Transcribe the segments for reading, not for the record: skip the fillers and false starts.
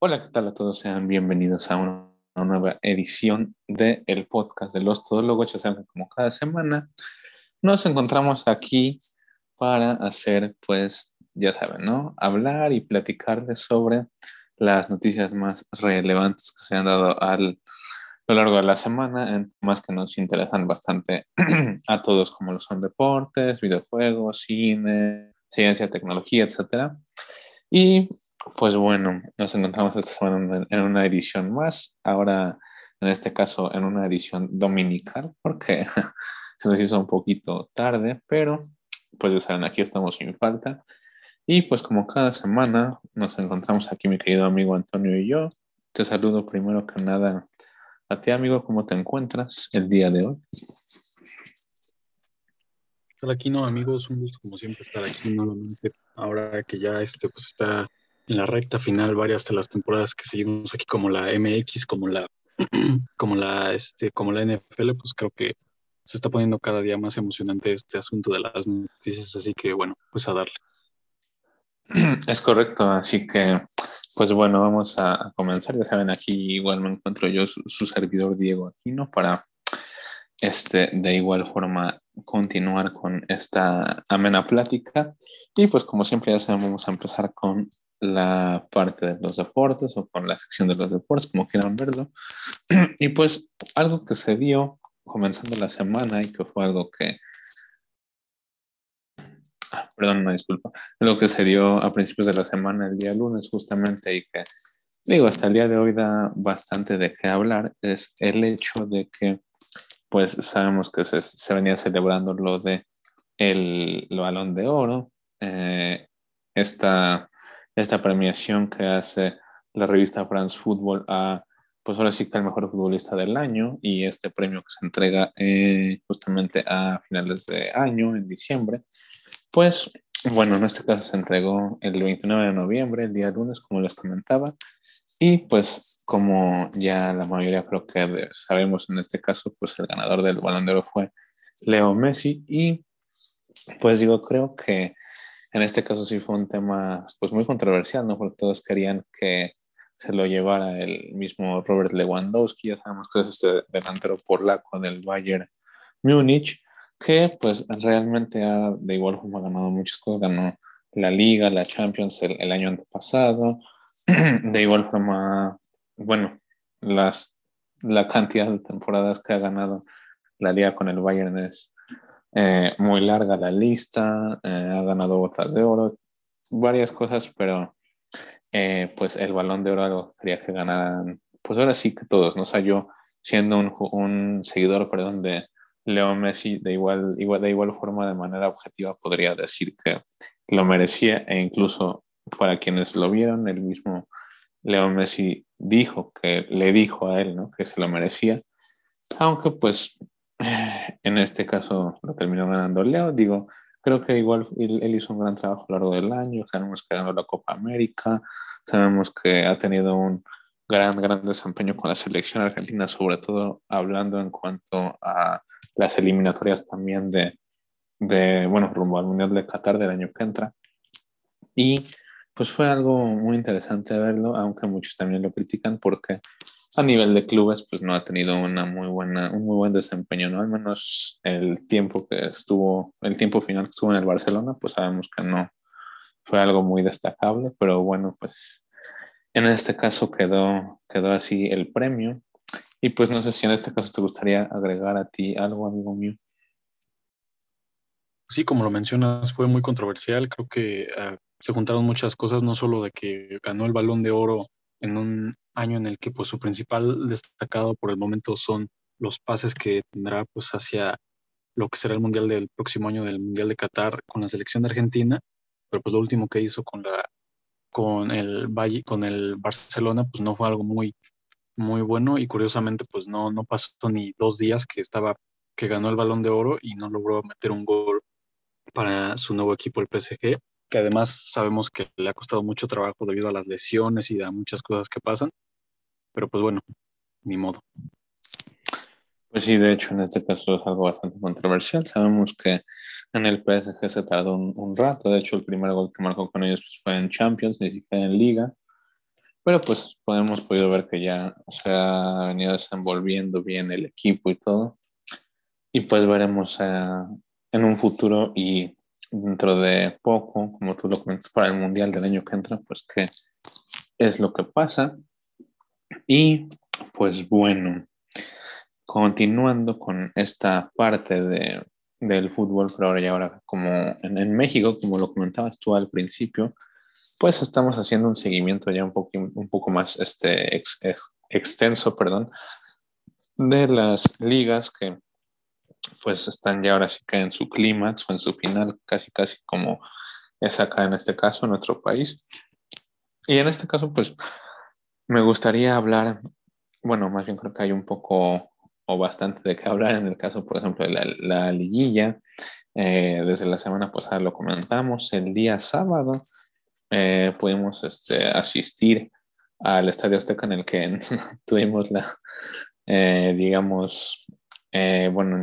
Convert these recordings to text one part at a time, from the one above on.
Hola, ¿qué tal a todos? Sean bienvenidos a una nueva edición del podcast de Los Todólogos. Ya saben que como cada semana nos encontramos aquí para hacer, pues, ya saben, ¿no? Hablar y platicarles sobre las noticias más relevantes que se han dado a lo largo de la semana, en temas que nos interesan bastante a todos, como lo son deportes, videojuegos, cine, ciencia, tecnología, etc. Y pues bueno, nos encontramos esta semana en una edición más, ahora en este caso en una edición dominical, porque se nos hizo un poquito tarde, pero pues ya saben, aquí estamos sin falta. Y pues como cada semana nos encontramos aquí mi querido amigo Antonio y yo. Te saludo primero que nada a ti, amigo, ¿cómo te encuentras el día de hoy? Hola, Kino, amigos, un gusto como siempre estar aquí nuevamente, ahora que ya pues está en la recta final varias de las temporadas que seguimos aquí, como la MX, como la NFL. Pues creo que se está poniendo cada día más emocionante este asunto de las noticias, así que bueno, pues a darle. Es correcto, así que pues bueno, vamos a comenzar. Ya saben, aquí igual me encuentro yo, su servidor Diego Aquino, para de igual forma continuar con esta amena plática. Y pues como siempre, ya saben, vamos a empezar con la parte de los deportes, o con la sección de los deportes, como quieran verlo. Y pues algo que se dio comenzando la semana, y que fue algo que lo que se dio a principios de la semana, el día lunes justamente, y que digo, hasta el día de hoy da bastante de qué hablar, es el hecho de que pues sabemos que se venía celebrando lo de el Balón de Oro, esta premiación que hace la revista France Football a, pues ahora sí que el mejor futbolista del año, y este premio que se entrega justamente a finales de año, en diciembre. Pues bueno, en este caso se entregó el 29 de noviembre, el día lunes, como les comentaba, y pues como ya la mayoría creo que sabemos, en este caso pues el ganador del Balón de Oro fue Leo Messi. Y pues digo, creo que en este caso sí fue un tema pues muy controversial, ¿no? Porque todos querían que se lo llevara el mismo Robert Lewandowski, ya sabemos que es delantero polaco del Bayern Múnich, que pues realmente ha de igual forma ganado muchas cosas. Ganó la Liga, la Champions el año antepasado, de igual forma, bueno, la cantidad de temporadas que ha ganado la Liga con el Bayern es muy larga la lista, ha ganado botas de oro, varias cosas, pero pues el Balón de Oro quería que ganaran, pues ahora sí que todos, ¿no? O sea, yo siendo un seguidor, de Leo Messi, de igual forma, de manera objetiva, podría decir que lo merecía, e incluso para quienes lo vieron, el mismo Leo Messi dijo que le dijo a él, ¿no?, que se lo merecía, aunque pues en este caso lo terminó ganando Leo. Digo, creo que igual él hizo un gran trabajo a lo largo del año. Sabemos que ganó la Copa América, sabemos que ha tenido un gran desempeño con la selección argentina, sobre todo hablando en cuanto a las eliminatorias también bueno, rumbo al Mundial de Qatar del año que entra. Y pues fue algo muy interesante verlo, aunque muchos también lo critican porque a nivel de clubes pues no ha tenido un muy buen desempeño, ¿no? Al menos el tiempo final que estuvo en el Barcelona, pues sabemos que no fue algo muy destacable, pero bueno, pues en este caso quedó así el premio. Y pues no sé si en este caso te gustaría agregar a ti algo, amigo mío. Sí, como lo mencionas, fue muy controversial. Creo que se juntaron muchas cosas, no solo de que ganó el Balón de Oro en un año en el que pues su principal destacado por el momento son los pases que tendrá pues hacia lo que será el Mundial del próximo año, del Mundial de Qatar con la selección de Argentina, pero pues lo último que hizo con el Barcelona pues no fue algo muy bueno, y curiosamente pues no pasó ni 2 días que ganó el Balón de Oro y no logró meter un gol para su nuevo equipo, el PSG, que además sabemos que le ha costado mucho trabajo debido a las lesiones y a muchas cosas que pasan, pero pues bueno, ni modo. Pues sí, de hecho en este caso es algo bastante controversial. Sabemos que en el PSG se tardó un rato. De hecho el primer gol que marcó con ellos pues fue en Champions, ni siquiera en Liga. Pero pues hemos podido ver que ya se ha venido desenvolviendo bien el equipo y todo. Y pues veremos en un futuro y dentro de poco, como tú lo comentas, para el Mundial del año que entra, pues qué es lo que pasa. Y pues bueno, continuando con esta parte del fútbol, pero ahora como en México, como lo comentabas tú al principio, pues estamos haciendo un seguimiento ya un poco más extenso, de las ligas que pues están ya ahora sí que en su clímax o en su final, casi como es acá en este caso, en nuestro país. Y en este caso pues me gustaría hablar, bueno, más bien creo que hay un poco o bastante de qué hablar en el caso, por ejemplo, de la liguilla. Desde la semana pasada lo comentamos. El día sábado pudimos asistir al Estadio Azteca, en el que tuvimos en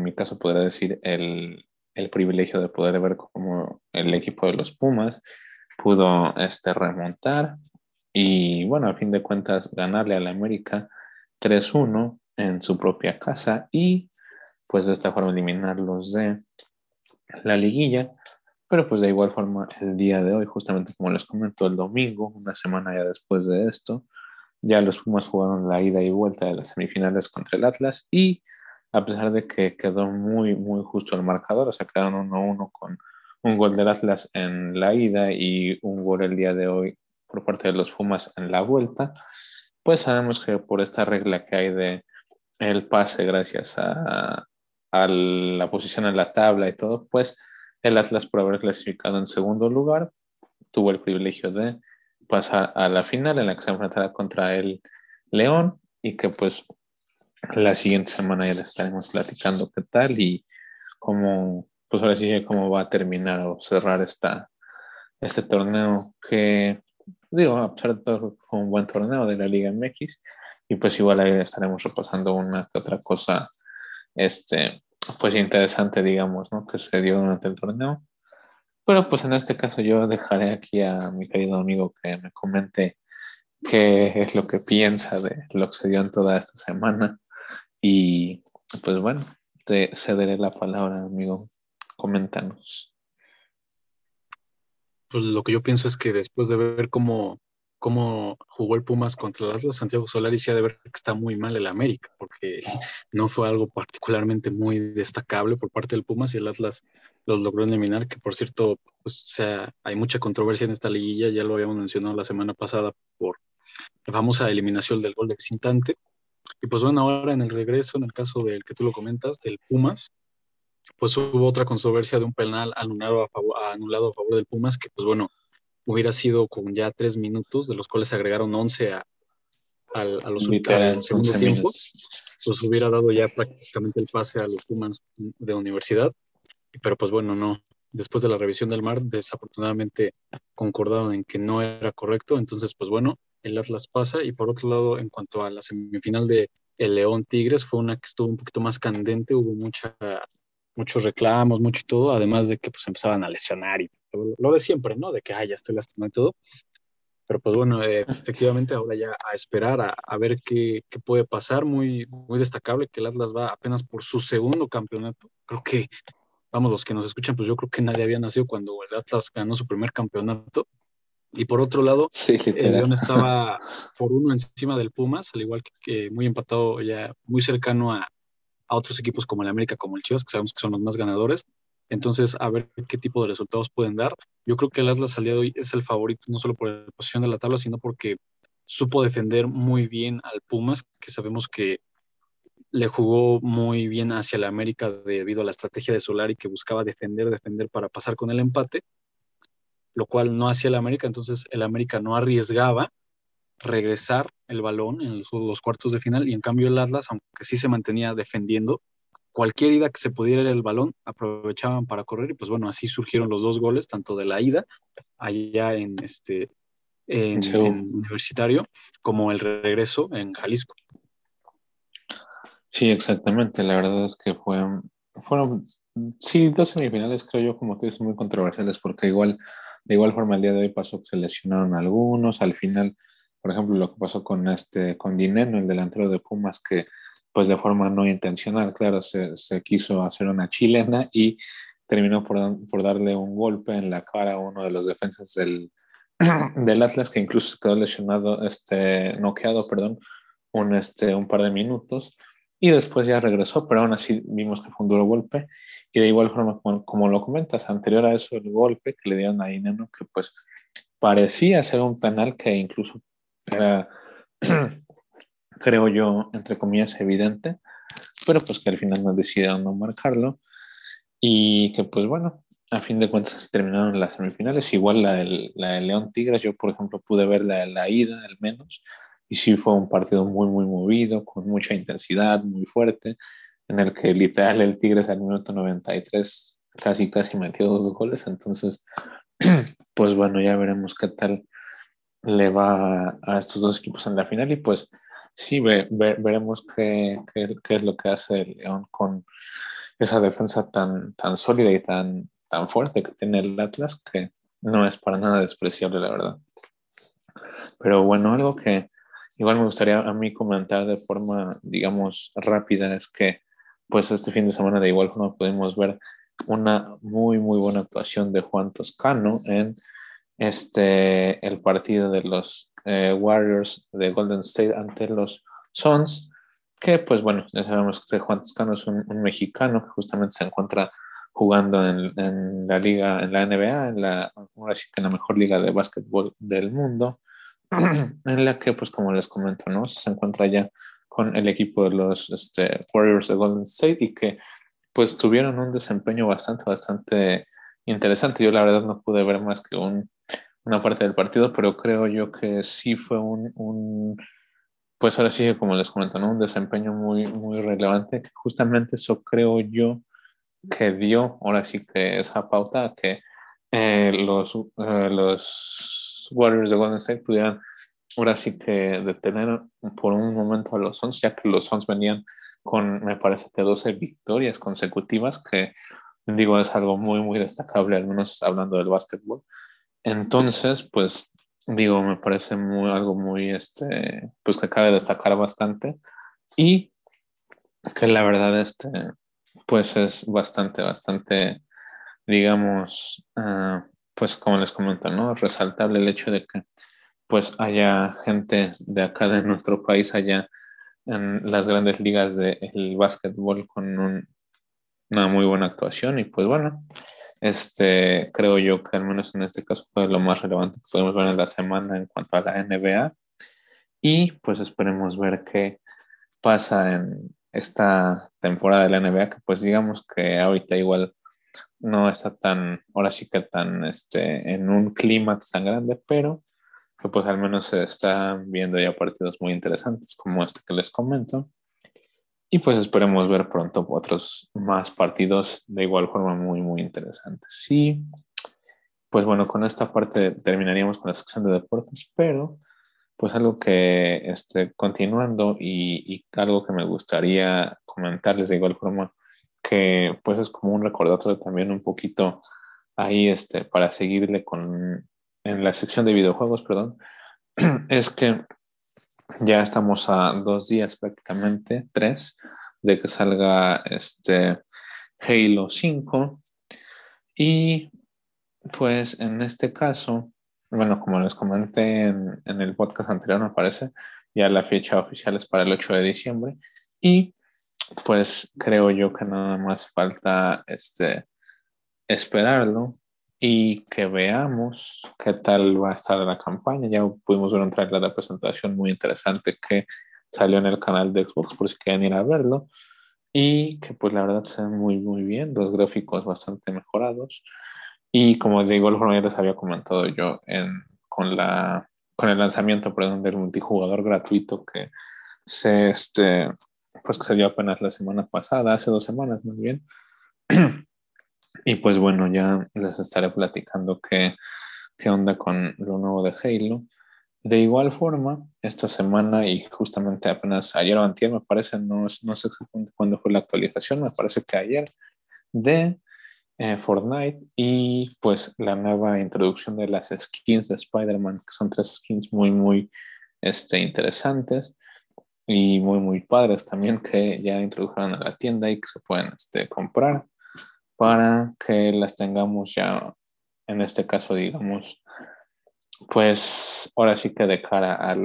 mi caso podría decir el privilegio de poder ver cómo el equipo de los Pumas pudo remontar y, bueno, a fin de cuentas ganarle a la América 3-1 en su propia casa y pues de esta forma eliminarlos de la liguilla. Pero pues de igual forma el día de hoy, justamente como les comento, el domingo, una semana ya después de esto, ya los Pumas jugaron la ida y vuelta de las semifinales contra el Atlas y a pesar de que quedó muy muy justo el marcador, o sea quedaron 1-1 con un gol del Atlas en la ida y un gol el día de hoy por parte de los Pumas en la vuelta, pues sabemos que por esta regla que hay de el pase gracias a la posición en la tabla y todo, pues el Atlas, por haber clasificado en segundo lugar, tuvo el privilegio de pasar a la final, en la que se enfrentará contra el León, y que pues la siguiente semana ya les estaremos platicando qué tal y cómo, pues ahora sí, cómo va a terminar o cerrar este torneo que, digo, a pesar de todo fue un buen torneo de la Liga MX. Y pues igual ahí estaremos repasando una que otra cosa pues interesante, digamos, ¿no? Que se dio durante el torneo. Pero pues en este caso yo dejaré aquí a mi querido amigo que me comente qué es lo que piensa de lo que se dio en toda esta semana. Y pues bueno, te cederé la palabra, amigo. Coméntanos. Pues lo que yo pienso es que después de ver cómo jugó el Pumas contra el Atlas, Santiago Solari sí ha de ver que está muy mal el América, porque no fue algo particularmente muy destacable por parte del Pumas y el Atlas los logró eliminar, que por cierto, pues, hay mucha controversia en esta liguilla, ya lo habíamos mencionado la semana pasada por la famosa eliminación del gol de visitante. Y pues bueno, ahora en el regreso, en el caso del que tú lo comentas, del Pumas, pues hubo otra controversia de un penal anulado a favor del Pumas, que pues bueno, hubiera sido con ya 3 minutos, de los cuales se agregaron 11 a los del segundo tiempo, pues hubiera dado ya prácticamente el pase a los Pumas de universidad, pero pues bueno, no. Después de la revisión del VAR, desafortunadamente concordaron en que no era correcto, entonces pues bueno, el Atlas pasa. Y por otro lado, en cuanto a la semifinal de el León Tigres, fue una que estuvo un poquito más candente, hubo muchos reclamos, mucho y todo, además de que pues empezaban a lesionar y lo de siempre, ¿no? De que, ya estoy lastimado y todo. Pero pues bueno, efectivamente ahora ya a esperar, a ver qué puede pasar. Muy, muy destacable que el Atlas va apenas por su segundo campeonato. Creo que, vamos, los que nos escuchan, pues yo creo que nadie había nacido cuando el Atlas ganó su primer campeonato. Y por otro lado, sí, el León estaba por 1 encima del Pumas, al igual que muy empatado, ya muy cercano a otros equipos como el América, como el Chivas, que sabemos que son los más ganadores. Entonces, a ver qué tipo de resultados pueden dar. Yo creo que el Atlas al día de hoy es el favorito, no solo por la posición de la tabla, sino porque supo defender muy bien al Pumas, que sabemos que le jugó muy bien hacia el América debido a la estrategia de Solari, que buscaba defender para pasar con el empate, lo cual no hacía el América. Entonces el América no arriesgaba regresar el balón en los cuartos de final, y en cambio el Atlas, aunque sí se mantenía defendiendo, cualquier ida que se pudiera ir el balón, aprovechaban para correr, y pues bueno, así surgieron los 2 goles, tanto de la ida, allá en Universitario, como el regreso en Jalisco. Sí, exactamente, la verdad es que fueron, sí, 2 semifinales, creo yo, como tú dices, muy controversiales, porque de igual forma el día de hoy pasó que se lesionaron algunos, al final Por ejemplo, lo que pasó con Dineno, el delantero de Pumas, que pues de forma no intencional, claro, se quiso hacer una chilena y terminó por darle un golpe en la cara a uno de los defensas del Atlas, que incluso quedó lesionado, noqueado, un par de minutos, y después ya regresó, pero aún así vimos que fue un duro golpe. Y de igual forma, como lo comentas, anterior a eso, el golpe que le dieron a Dineno, que pues parecía ser un penal, que incluso era, creo yo, entre comillas, evidente, pero pues que al final no decidieron no marcarlo, y que pues bueno, a fin de cuentas terminaron las semifinales. Igual la de León Tigres, yo por ejemplo pude ver la ida al menos, y sí fue un partido muy muy movido, con mucha intensidad, muy fuerte, en el que literal el Tigres al minuto 93 casi metió 2 goles, entonces pues bueno, ya veremos qué tal le va a estos 2 equipos en la final. Y pues sí, veremos qué es lo que hace el León con esa defensa tan sólida y tan fuerte que tiene el Atlas, que no es para nada despreciable, la verdad. Pero bueno, algo que igual me gustaría a mí comentar de forma, digamos, rápida, es que pues este fin de semana de igual forma pudimos ver una muy muy buena actuación de Juan Toscano en el partido de los Warriors de Golden State ante los Suns, que pues bueno, ya sabemos que Juan Toscano es un mexicano que justamente se encuentra jugando en la liga, en la NBA, en la mejor liga de básquetbol del mundo, en la que pues como les comento, ¿no?, se encuentra ya con el equipo de los Warriors de Golden State, y que pues tuvieron un desempeño bastante interesante. Yo la verdad no pude ver más que una parte del partido, pero creo yo que sí fue pues ahora sí, como les comento, ¿no?, un desempeño muy, muy relevante, que justamente eso creo yo que dio, ahora sí que esa pauta, que los Warriors de Golden State pudieran ahora sí que detener por un momento a los Suns, ya que los Suns venían con, me parece que 12 victorias consecutivas, que digo, es algo muy, muy destacable, al menos hablando del básquetbol. Entonces, pues, digo, me parece algo muy, pues que cabe destacar bastante, y que la verdad, pues es bastante, digamos, pues como les comento, ¿no?, resaltable el hecho de que pues haya gente de acá de nuestro país allá en las grandes ligas del básquetbol con una muy buena actuación. Y pues bueno, creo yo que al menos en este caso fue lo más relevante que podemos ver en la semana en cuanto a la NBA, y pues esperemos ver qué pasa en esta temporada de la NBA, que pues digamos que ahorita igual no está tan, ahora sí que tan en un clímax tan grande, pero que pues al menos se están viendo ya partidos muy interesantes como este que les comento. Y pues esperemos ver pronto otros más partidos de igual forma muy, muy interesantes. Y pues bueno, con esta parte terminaríamos con la sección de deportes, pero pues algo que continuando y algo que me gustaría comentarles de igual forma, que pues es como un recordatorio también un poquito ahí para seguirle en la sección de videojuegos, perdón, es que ya estamos a 2 días prácticamente, 3, de que salga Halo 5. Y pues en este caso, bueno, como les comenté en el podcast anterior, me parece, ya la fecha oficial es para el 8 de diciembre. Y pues creo yo que nada más falta esperarlo y que veamos qué tal va a estar la campaña. Ya pudimos ver un trailer de presentación muy interesante que salió en el canal de Xbox, por si quieren ir a verlo, y que pues la verdad se ve muy muy bien, los gráficos bastante mejorados. Y como les digo, ya les había comentado yo con el lanzamiento, perdón, del multijugador gratuito que se dio apenas la semana pasada, hace 2 semanas más bien. Y pues bueno, ya les estaré platicando qué onda con lo nuevo de Halo. De igual forma, esta semana, y justamente apenas ayer o antier, me parece, no sé exactamente cuándo fue la actualización, me parece que ayer, de Fortnite, y pues la nueva introducción de las skins de Spider-Man, que son 3 skins muy muy interesantes y muy, muy padres también, que ya introdujeron a la tienda y que se pueden comprar para que las tengamos ya, en este caso, digamos, pues ahora sí que de cara a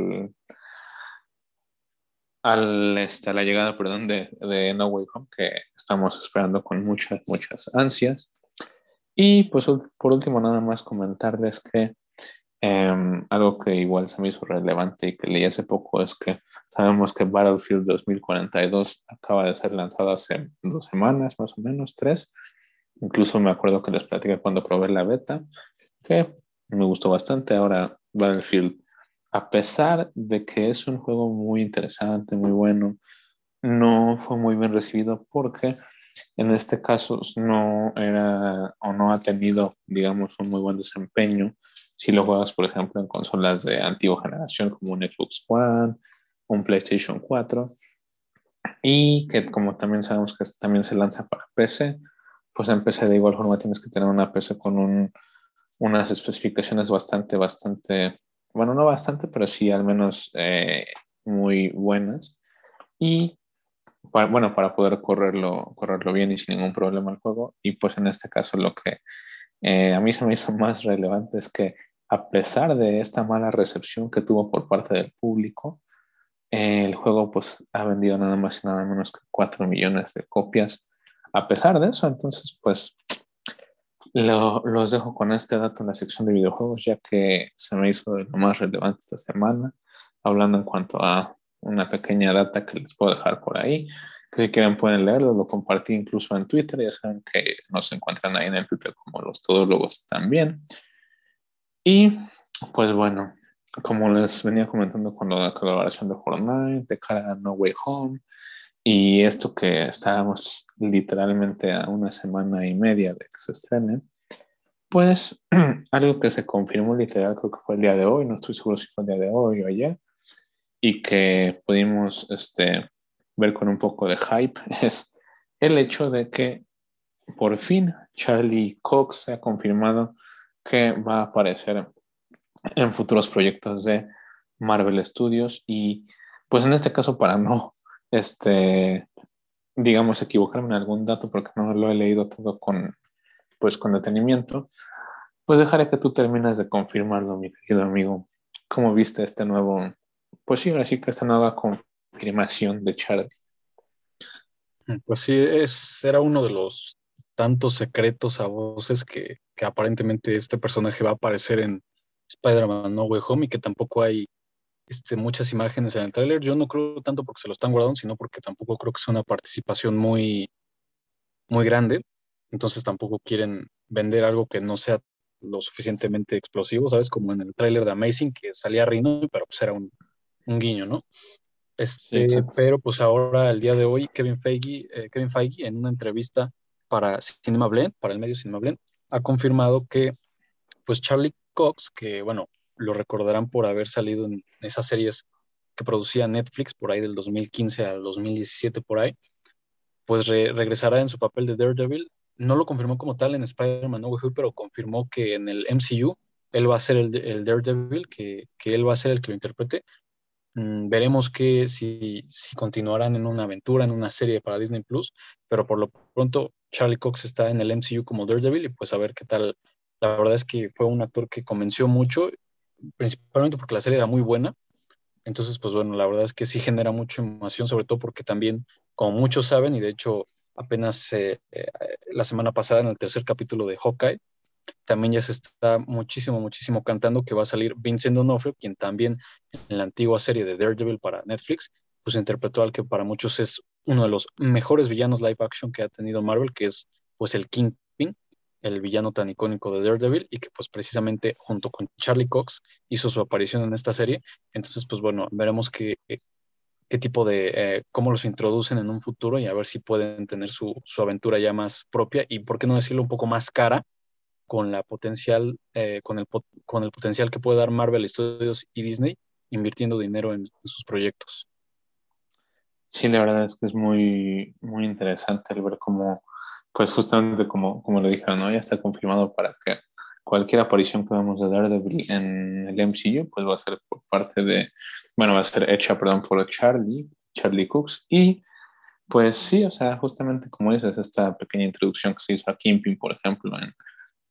la llegada, perdón, de No Way Home, que estamos esperando con muchas, muchas ansias. Y pues por último, nada más comentarles que algo que igual se me hizo relevante y que leí hace poco es que sabemos que Battlefield 2042 acaba de ser lanzado hace 2 semanas, más o menos 3. Incluso me acuerdo que les platicé cuando probé la beta, que me gustó bastante. Ahora Battlefield, a pesar de que es un juego muy interesante, muy bueno, no fue muy bien recibido porque en este caso no era o no ha tenido, digamos, un muy buen desempeño si lo juegas, por ejemplo, en consolas de antigua generación como un Xbox One, un PlayStation 4, y que como también sabemos que también se lanza para PC, pues en PC de igual forma tienes que tener una PC con unas especificaciones bastante bueno, no bastante, pero sí al menos muy buenas. Y para poder correrlo bien y sin ningún problema el juego. Y pues en este caso lo que a mí se me hizo más relevante es que a pesar de esta mala recepción que tuvo por parte del público, el juego pues ha vendido nada más y nada menos que 4 millones de copias. A pesar de eso, entonces pues los dejo con este dato en la sección de videojuegos, ya que se me hizo de lo más relevante esta semana, hablando en cuanto a una pequeña data que les puedo dejar por ahí, que si quieren pueden leerlo. Lo compartí incluso en Twitter, ya saben que nos encuentran ahí en el Twitter como Los Todólogos también. Y pues bueno, como les venía comentando con la colaboración de Fortnite, de cara a No Way Home, y esto que estábamos literalmente a 1.5 semanas de que se estrene, pues algo que se confirmó literal, creo que fue el día de hoy, no estoy seguro si fue el día de hoy o ayer, y que pudimos ver con un poco de hype, es el hecho de que por fin Charlie Cox se ha confirmado que va a aparecer en futuros proyectos de Marvel Studios. Y pues en este caso, para no digamos equivocarme en algún dato porque no lo he leído todo con detenimiento, pues dejaré que tú termines de confirmarlo, mi querido amigo. ¿Cómo viste este nuevo? Pues sí, así que esta nueva confirmación de Charlie. Pues sí, era uno de los tantos secretos a voces que aparentemente este personaje va a aparecer en Spider-Man No Way Home, y que tampoco hay muchas imágenes en el tráiler. Yo no creo tanto porque se lo están guardando, sino porque tampoco creo que sea una participación muy, muy grande. Entonces tampoco quieren vender algo que no sea lo suficientemente explosivo, ¿sabes? Como en el tráiler de Amazing, que salía Rino, pero pues era un guiño, ¿no? Pero pues ahora, el día de hoy, Kevin Feige, en una entrevista para CinemaBlend, para el medio CinemaBlend, ha confirmado que pues Charlie Cox, que bueno, lo recordarán por haber salido en esas series que producía Netflix por ahí del 2015 al 2017 por ahí, pues regresará en su papel de Daredevil. No lo confirmó como tal en Spider-Man No Way Home, pero confirmó que en el MCU él va a ser el Daredevil, que él va a ser el que lo interprete. Veremos que si continuarán en una aventura, en una serie para Disney Plus, pero por lo pronto Charlie Cox está en el MCU como Daredevil, y pues a ver qué tal. La verdad es que fue un actor que convenció mucho, principalmente porque la serie era muy buena. Entonces pues bueno, la verdad es que sí genera mucha emoción, sobre todo porque también, como muchos saben, y de hecho apenas la semana pasada en el tercer capítulo de Hawkeye, también ya se está muchísimo cantando que va a salir Vincent D'Onofrio, quien también en la antigua serie de Daredevil para Netflix, pues interpretó al que para muchos es uno de los mejores villanos live action que ha tenido Marvel, que es pues el Kingpin, el villano tan icónico de Daredevil, y que pues precisamente junto con Charlie Cox hizo su aparición en esta serie. Entonces pues bueno, veremos qué tipo de cómo los introducen en un futuro, y a ver si pueden tener su aventura ya más propia, y por qué no decirlo, un poco más cara, con la potencial, con el potencial que puede dar Marvel Studios y Disney invirtiendo dinero en sus proyectos. Sí, la verdad es que es muy, muy interesante el ver cómo, pues justamente como lo dijeron, ¿no? Ya está confirmado para que cualquier aparición que vamos a dar en el MCU, pues va a ser por parte de, bueno, va a ser hecha, perdón, por Charlie Cox. Y pues sí, o sea, justamente como dices, esta pequeña introducción que se hizo a Kingpin, por ejemplo,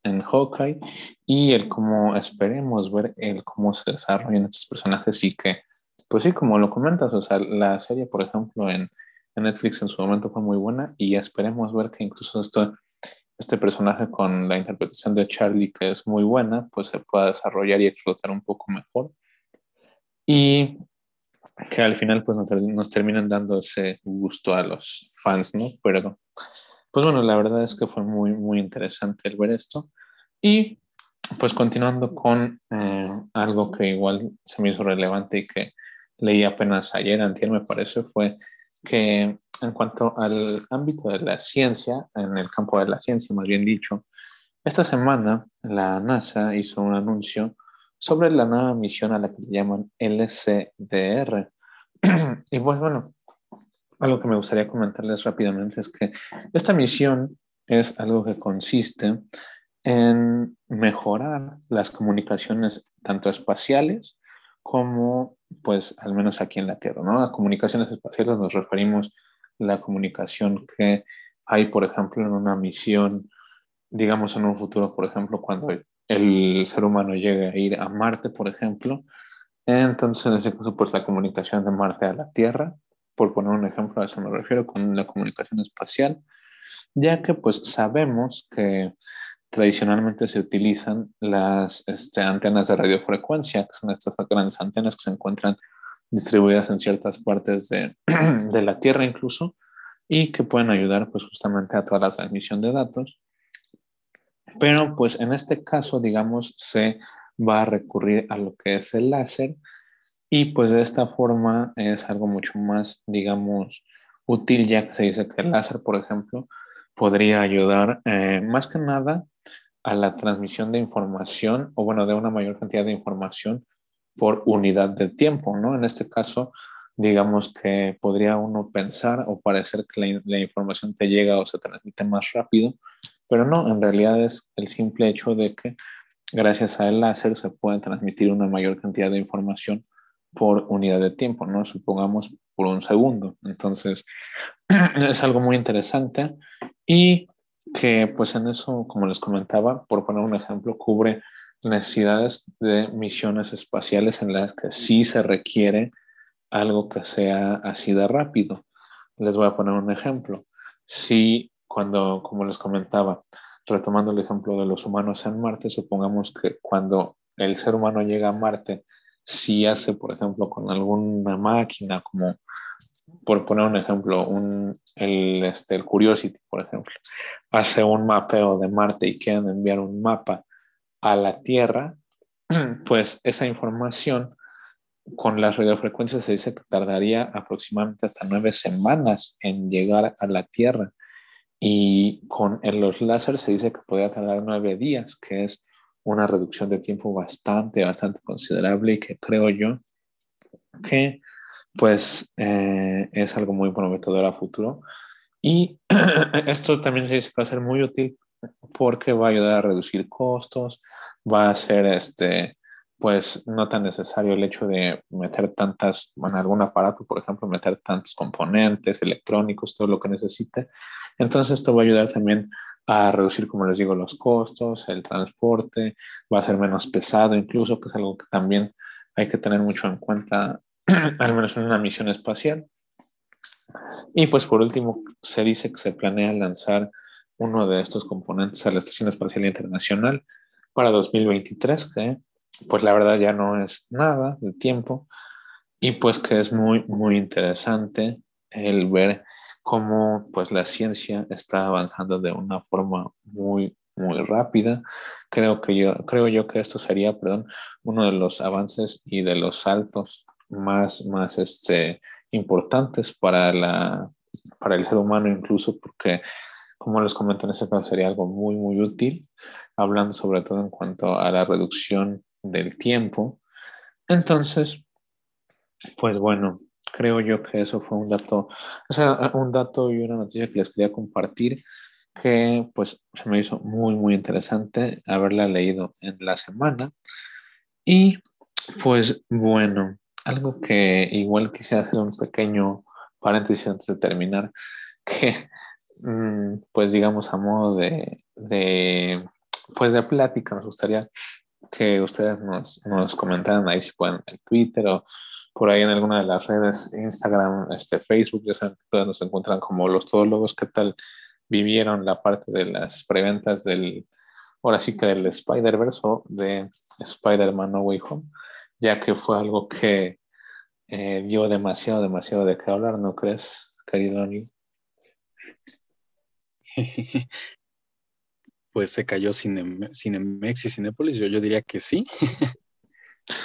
en Hawkeye, y el cómo esperemos ver el cómo se desarrollan estos personajes y que, pues sí, como lo comentas, o sea, la serie, por ejemplo, en Netflix en su momento fue muy buena y esperemos ver que incluso este personaje con la interpretación de Charlie, que es muy buena, pues se pueda desarrollar y explotar un poco mejor. Y que al final pues nos terminan dando ese gusto a los fans, ¿no? Pero pues bueno, la verdad es que fue muy, muy interesante el ver esto. Y pues continuando con algo que igual se me hizo relevante y que leí apenas ayer, antier me parece, fue que en cuanto al ámbito de la ciencia, en el campo de la ciencia más bien dicho, esta semana la NASA hizo un anuncio sobre la nueva misión a la que le llaman LCDR. Y pues bueno, algo que me gustaría comentarles rápidamente es que esta misión es algo que consiste en mejorar las comunicaciones tanto espaciales como, pues, al menos aquí en la Tierra, ¿no? A comunicaciones espaciales nos referimos a la comunicación que hay, por ejemplo, en una misión, digamos, en un futuro, por ejemplo, cuando el ser humano llegue a ir a Marte, por ejemplo. Entonces, en ese caso, pues la comunicación de Marte a la Tierra, por poner un ejemplo, a eso me refiero con la comunicación espacial, ya que pues sabemos que tradicionalmente se utilizan las antenas de radiofrecuencia, que son estas grandes antenas que se encuentran distribuidas en ciertas partes de la Tierra incluso, y que pueden ayudar pues justamente a toda la transmisión de datos. Pero pues en este caso, digamos, se va a recurrir a lo que es el láser y pues de esta forma es algo mucho más, digamos, útil, ya que se dice que el láser, por ejemplo, podría ayudar más que nada a la transmisión de información o bueno, de una mayor cantidad de información por unidad de tiempo, ¿no? En este caso, digamos que podría uno pensar o parecer que la información te llega o se transmite más rápido, pero no, en realidad es el simple hecho de que gracias al láser se puede transmitir una mayor cantidad de información por unidad de tiempo, ¿no? Supongamos por un segundo. Entonces, es algo muy interesante y que pues en eso, como les comentaba, por poner un ejemplo, cubre necesidades de misiones espaciales en las que sí se requiere algo que sea así de rápido. Les voy a poner un ejemplo. Si cuando, como les comentaba, retomando el ejemplo de los humanos en Marte, supongamos que cuando el ser humano llega a Marte, si hace, por ejemplo, con alguna máquina, como por poner un ejemplo, el Curiosity, por ejemplo, hace un mapeo de Marte y quieren enviar un mapa a la Tierra, pues esa información con las radiofrecuencias se dice que tardaría aproximadamente hasta 9 semanas en llegar a la Tierra. Y con los láseres se dice que podría tardar 9 días, que es una reducción de tiempo bastante, bastante considerable y que creo yo que pues es algo muy prometedor a futuro. Y esto también se dice que va a ser muy útil porque va a ayudar a reducir costos, va a ser pues no tan necesario el hecho de meter tantas, en algún aparato, por ejemplo, meter tantos componentes electrónicos, todo lo que necesite. Entonces esto va a ayudar también a reducir, como les digo, los costos, el transporte, va a ser menos pesado incluso, que es algo que también hay que tener mucho en cuenta, al menos en una misión espacial. Y pues por último, se dice que se planea lanzar uno de estos componentes a la Estación Espacial Internacional para 2023, que pues la verdad ya no es nada de tiempo y pues que es muy muy interesante el ver cómo pues la ciencia está avanzando de una forma muy muy rápida. Creo yo que esto sería, uno de los avances y de los saltos más importantes para el ser humano incluso, porque como les comento, en ese caso sería algo muy muy útil, hablando sobre todo en cuanto a la reducción del tiempo. Entonces, pues bueno, creo yo que eso fue un dato y una noticia que les quería compartir, que pues se me hizo muy muy interesante haberla leído en la semana. Y Pues bueno, algo que igual quisiera hacer un pequeño paréntesis antes de terminar, que pues digamos a modo de pues de plática nos gustaría que ustedes nos comentaran ahí si pueden en Twitter o por ahí en alguna de las redes, Instagram, Facebook, ya saben que todas nos encuentran como Los Todólogos. ¿Qué tal vivieron la parte de las preventas del, ahora sí que del Spider-Verse o de Spider-Man No Way Home? Ya que fue algo que dio demasiado de qué hablar, ¿no crees, querido amigo? Pues se cayó Cinemex y Cinépolis, yo diría que sí.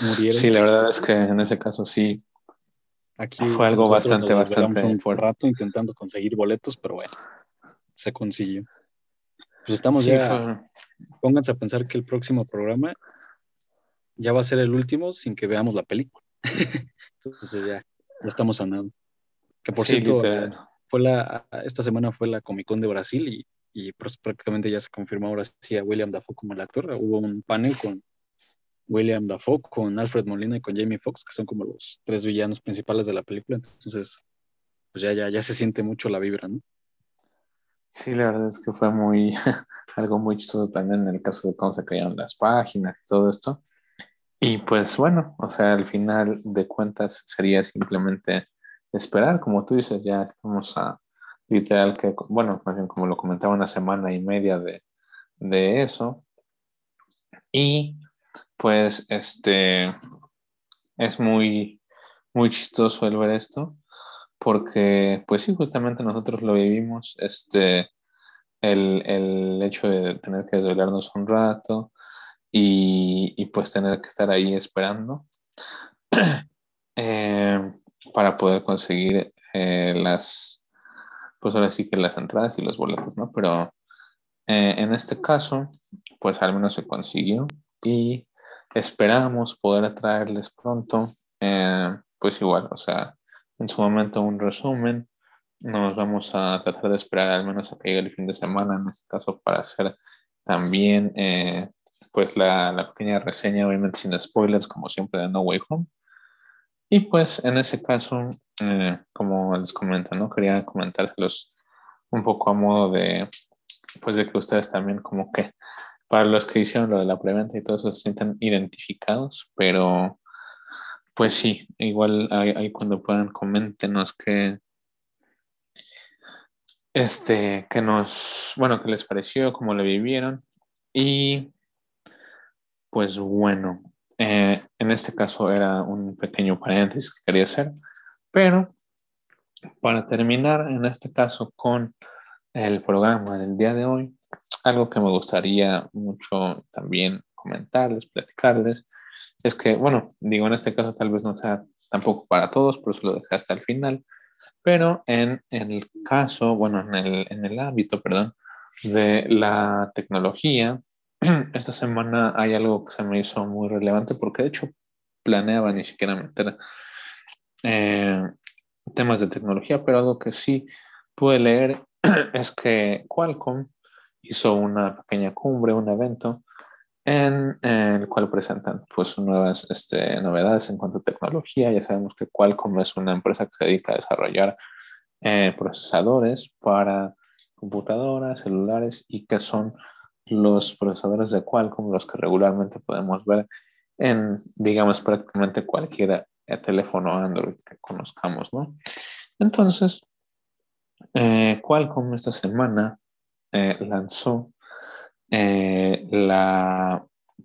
Murieron. Sí, la verdad es que en ese caso sí. Aquí fue algo bastante fuerte. Un rato intentando conseguir boletos, pero bueno, se consiguió. Pues estamos pónganse a pensar que el próximo programa ya va a ser el último sin que veamos la película. Entonces ya estamos sanando. Que por cierto, esta semana fue la Comic Con de Brasil y prácticamente ya se confirmó ahora sí a William Dafoe como el actor. Hubo un panel con William Dafoe, con Alfred Molina y con Jamie Foxx, que son como los tres villanos principales de la película. Entonces, pues ya se siente mucho la vibra, ¿no? Sí, la verdad es que fue algo muy chistoso también en el caso de cómo se cayeron las páginas y todo esto. Y pues bueno, o sea, al final de cuentas sería simplemente esperar, como tú dices, ya estamos a literal que, bueno, más bien como lo comentaba, una semana y media de eso. Y pues es muy, muy chistoso el ver esto, porque pues sí, justamente nosotros lo vivimos, el hecho de tener que desvelarnos un rato y pues tener que estar ahí esperando para poder conseguir pues ahora sí que las entradas y los boletos, ¿no? Pero en este caso, pues al menos se consiguió y esperamos poder traerles pronto, pues igual, o sea, en su momento un resumen. Nos vamos a tratar de esperar al menos a que llegue el fin de semana, en este caso para hacer también pues la pequeña reseña, obviamente sin spoilers, como siempre, de No Way Home. Y pues en ese caso, como les comento, ¿no? Quería comentárselos un poco a modo de, pues de que ustedes también como que, para los que hicieron lo de la preventa y todo eso, se sientan identificados, pero pues sí, igual ahí cuando puedan, coméntenos qué les pareció, cómo lo vivieron. Y pues bueno, en este caso era un pequeño paréntesis que quería hacer, pero para terminar en este caso con el programa del día de hoy, algo que me gustaría mucho también comentarles, platicarles, es que, bueno, digo en este caso tal vez no sea tampoco para todos, por eso lo dejé hasta el final, pero en el ámbito, perdón, de la tecnología, esta semana hay algo que se me hizo muy relevante, porque de hecho planeaba ni siquiera meter temas de tecnología, pero algo que sí pude leer es que Qualcomm hizo una pequeña cumbre, un evento en el cual presentan pues nuevas novedades en cuanto a tecnología. Ya sabemos que Qualcomm es una empresa que se dedica a desarrollar procesadores para computadoras, celulares, y que son los procesadores de Qualcomm los que regularmente podemos ver en, digamos, prácticamente cualquier teléfono Android que conozcamos, ¿no? Entonces, Qualcomm esta semana lanzó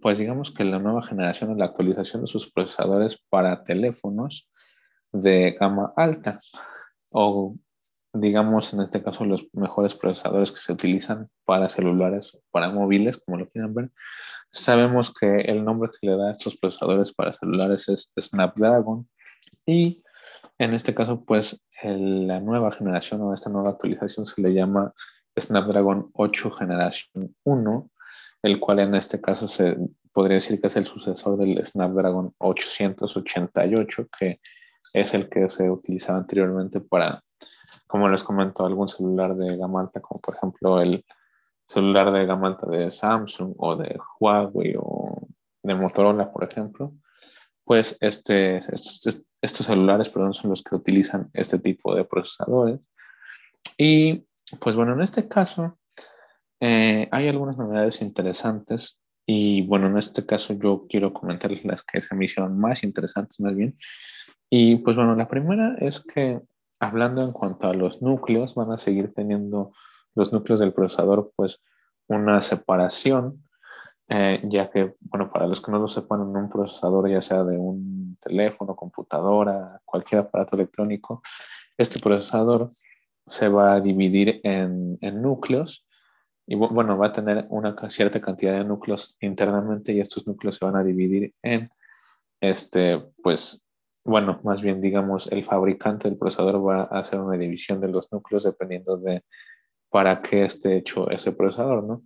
pues digamos que la nueva generación o la actualización de sus procesadores para teléfonos de gama alta, o digamos en este caso los mejores procesadores que se utilizan para celulares o para móviles, como lo quieran ver. Sabemos que el nombre que se le da a estos procesadores para celulares es Snapdragon, y en este caso pues la nueva generación o esta nueva actualización se le llama Snapdragon 8 generación 1, el cual en este caso se podría decir que es el sucesor del Snapdragon 888, que es el que se utilizaba anteriormente para, como les comento, algún celular de gama alta, como por ejemplo el celular de gama alta de Samsung o de Huawei o de Motorola, por ejemplo. pues estos celulares, perdón, son los que utilizan este tipo de procesadores. Y pues bueno, en este caso hay algunas novedades interesantes. Y bueno, en este caso yo quiero comentarles las que se me hicieron más interesantes, más bien. Y pues bueno, la primera es que, hablando en cuanto a los núcleos, van a seguir teniendo los núcleos del procesador pues una separación, ya que, bueno, para los que no lo sepan, en un procesador, ya sea de un teléfono, computadora, cualquier aparato electrónico, este procesador se va a dividir en núcleos. Y bueno, va a tener una cierta cantidad de núcleos internamente, y estos núcleos se van a dividir en, pues, bueno, más bien digamos, el fabricante del procesador va a hacer una división de los núcleos dependiendo de para qué esté hecho ese procesador, ¿no?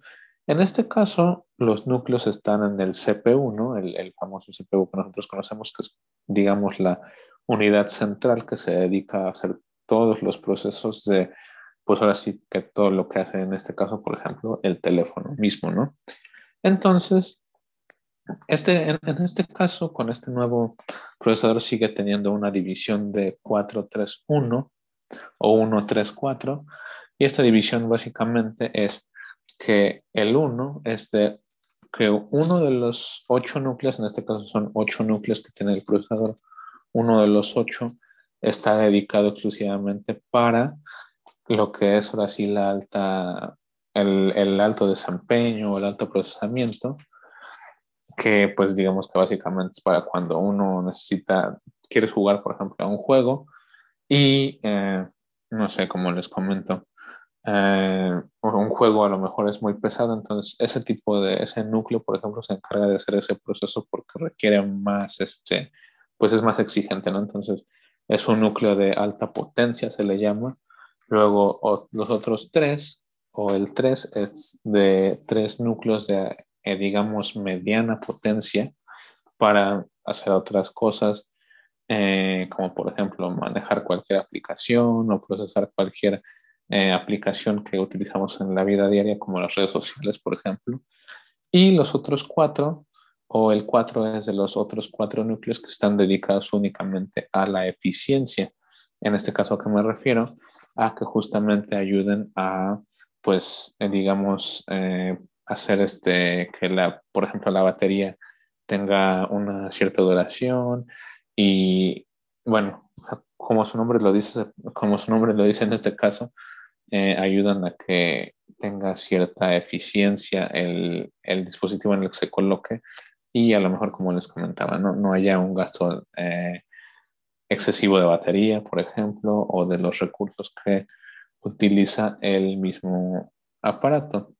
En este caso, los núcleos están en el CPU, ¿no? El famoso CPU que nosotros conocemos, que es, digamos, la unidad central que se dedica a hacer todos los procesos de, pues ahora sí que todo lo que hace en este caso, por ejemplo, el teléfono mismo, ¿no? Entonces, en este caso, con este nuevo procesador sigue teniendo una división de 431 o 134. Y esta división básicamente es que el 1 es de que uno de los 8 núcleos, en este caso son 8 núcleos que tiene el procesador, uno de los 8 está dedicado exclusivamente para lo que es ahora sí la alta, el alto desempeño o el alto procesamiento, que pues digamos que básicamente es para cuando uno necesita, quieres jugar por ejemplo a un juego y no sé, como les comento, un juego a lo mejor es muy pesado, entonces ese núcleo por ejemplo se encarga de hacer ese proceso porque requiere más, pues es más exigente, ¿no? Entonces es un núcleo de alta potencia, se le llama. Luego los otros 3, o el 3 es de 3 núcleos de, digamos, mediana potencia para hacer otras cosas, como por ejemplo manejar cualquier aplicación o procesar cualquier aplicación que utilizamos en la vida diaria, como las redes sociales, por ejemplo. Y los otros 4, o el 4 es de los otros 4 núcleos que están dedicados únicamente a la eficiencia. En este caso, ¿a qué me refiero? A que justamente ayuden a, pues, digamos, hacer que por ejemplo, la batería tenga una cierta duración y, bueno, como su nombre lo dice en este caso, ayudan a que tenga cierta eficiencia el dispositivo en el que se coloque y a lo mejor, como les comentaba, no haya un gasto excesivo de batería, por ejemplo, o de los recursos que utiliza el mismo aparato.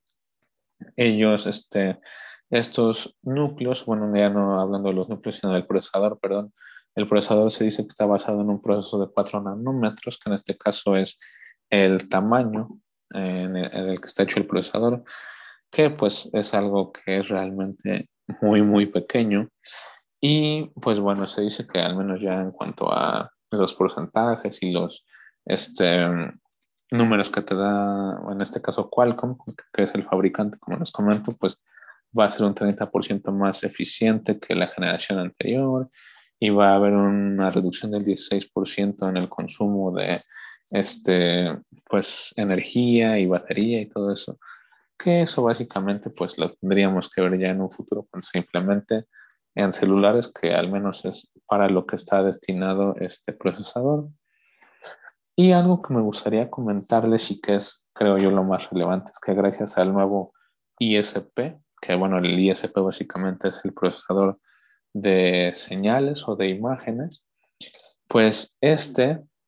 Estos núcleos, bueno, ya no hablando de los núcleos, sino del procesador, perdón. El procesador se dice que está basado en un proceso de 4 nanómetros, que en este caso es el tamaño en el que está hecho el procesador, que pues es algo que es realmente muy, muy pequeño. Y pues bueno, se dice que al menos ya en cuanto a los porcentajes y los números que te da, en este caso Qualcomm, que es el fabricante, como les comento, pues va a ser un 30% más eficiente que la generación anterior y va a haber una reducción del 16% en el consumo de pues energía y batería y todo eso. Que eso básicamente pues lo tendríamos que ver ya en un futuro cuando se implemente en celulares, que al menos es para lo que está destinado este procesador. Y algo que me gustaría comentarles y que es, creo yo, lo más relevante, es que gracias al nuevo ISP, que bueno, el ISP básicamente es el procesador de señales o de imágenes, pues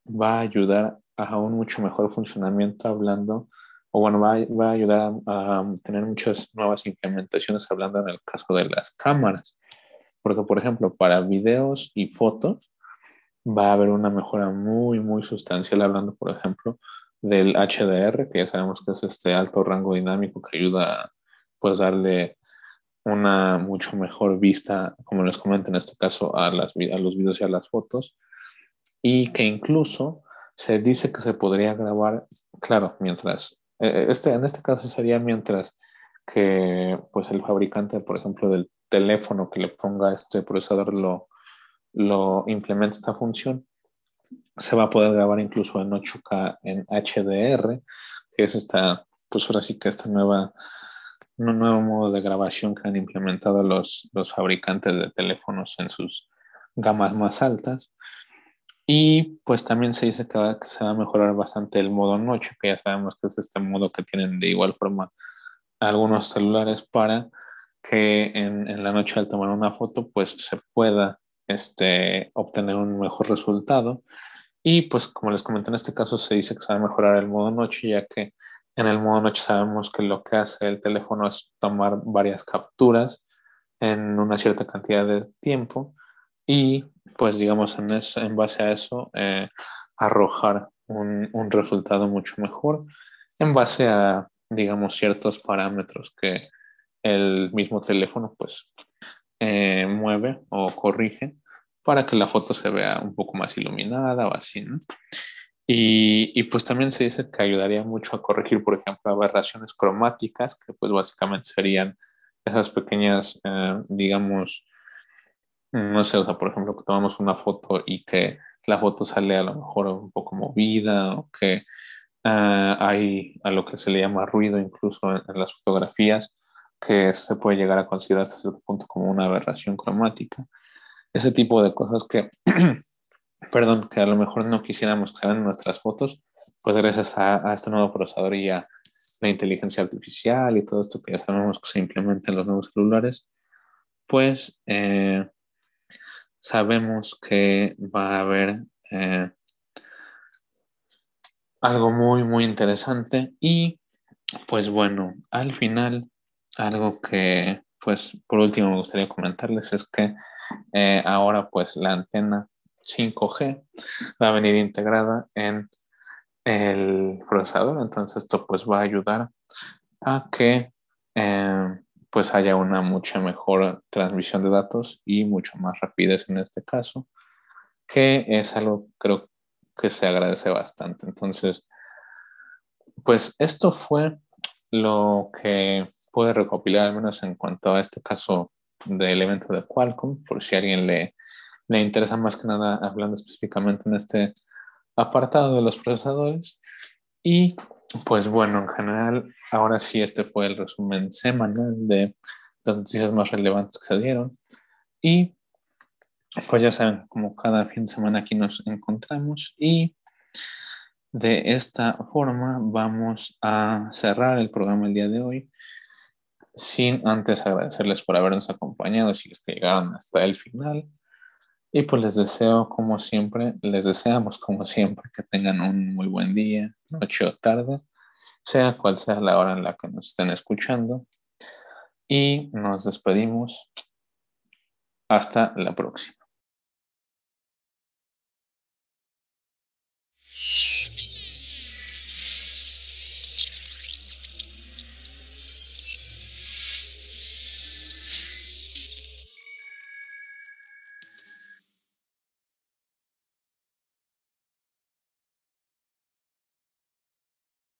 va a ayudar a un mucho mejor funcionamiento hablando, o bueno, va a ayudar a tener muchas nuevas implementaciones hablando en el caso de las cámaras. Porque, por ejemplo, para videos y fotos va a haber una mejora muy, muy sustancial hablando, por ejemplo, del HDR, que ya sabemos que es este alto rango dinámico que ayuda a pues, darle una mucho mejor vista, como les comento en este caso, a los videos y a las fotos. Y que incluso se dice que se podría grabar, claro, mientras, en este caso sería mientras que pues, el fabricante, por ejemplo, del teléfono que le ponga este procesador lo lo implementa esta función. Se va a poder grabar incluso en 8K, en HDR, que es esta, pues ahora sí que esta nueva, un nuevo modo de grabación que han implementado los fabricantes de teléfonos en sus gamas más altas. Y pues también se dice que se va a mejorar bastante el modo noche, que ya sabemos que es este modo que tienen de igual forma algunos celulares, para que en la noche, al tomar una foto, pues se pueda obtener un mejor resultado. Y pues como les comenté, en este caso se dice que se va a mejorar el modo noche, ya que en el modo noche sabemos que lo que hace el teléfono es tomar varias capturas en una cierta cantidad de tiempo y pues digamos en base a eso arrojar un resultado mucho mejor en base a, digamos, ciertos parámetros que el mismo teléfono pues mueve o corrige para que la foto se vea un poco más iluminada o así, ¿no? Y pues también se dice que ayudaría mucho a corregir, por ejemplo, aberraciones cromáticas, que pues básicamente serían esas pequeñas, digamos, no sé, o sea, por ejemplo, que tomamos una foto y que la foto sale a lo mejor un poco movida, o que hay a lo que se le llama ruido incluso en las fotografías, que se puede llegar a considerar hasta cierto punto como una aberración cromática. Ese tipo de cosas que... perdón, que a lo mejor no quisiéramos que se vean en nuestras fotos, pues gracias a este nuevo procesador y a la inteligencia artificial y todo esto que ya sabemos que se implementa en los nuevos celulares, pues sabemos que va a haber algo muy, muy interesante. Y pues bueno, al final, algo que pues por último me gustaría comentarles es que ahora pues la antena 5G va a venir integrada en el procesador, entonces esto pues va a ayudar a que pues haya una mucha mejor transmisión de datos y mucho más rapidez en este caso, que es algo creo que se agradece bastante. Entonces pues esto fue lo que pude recopilar al menos en cuanto a este caso del evento de Qualcomm, por si a alguien le interesa más que nada, hablando específicamente en este apartado de los procesadores. Y pues bueno, en general, ahora sí, este fue el resumen semanal de las noticias más relevantes que se dieron. Y pues ya saben, como cada fin de semana aquí nos encontramos, y de esta forma vamos a cerrar el programa el día de hoy, sin antes agradecerles por habernos acompañado si es que llegaron hasta el final. Y pues les deseamos como siempre que tengan un muy buen día, noche o tarde, sea cual sea la hora en la que nos estén escuchando. Y nos despedimos. Hasta la próxima.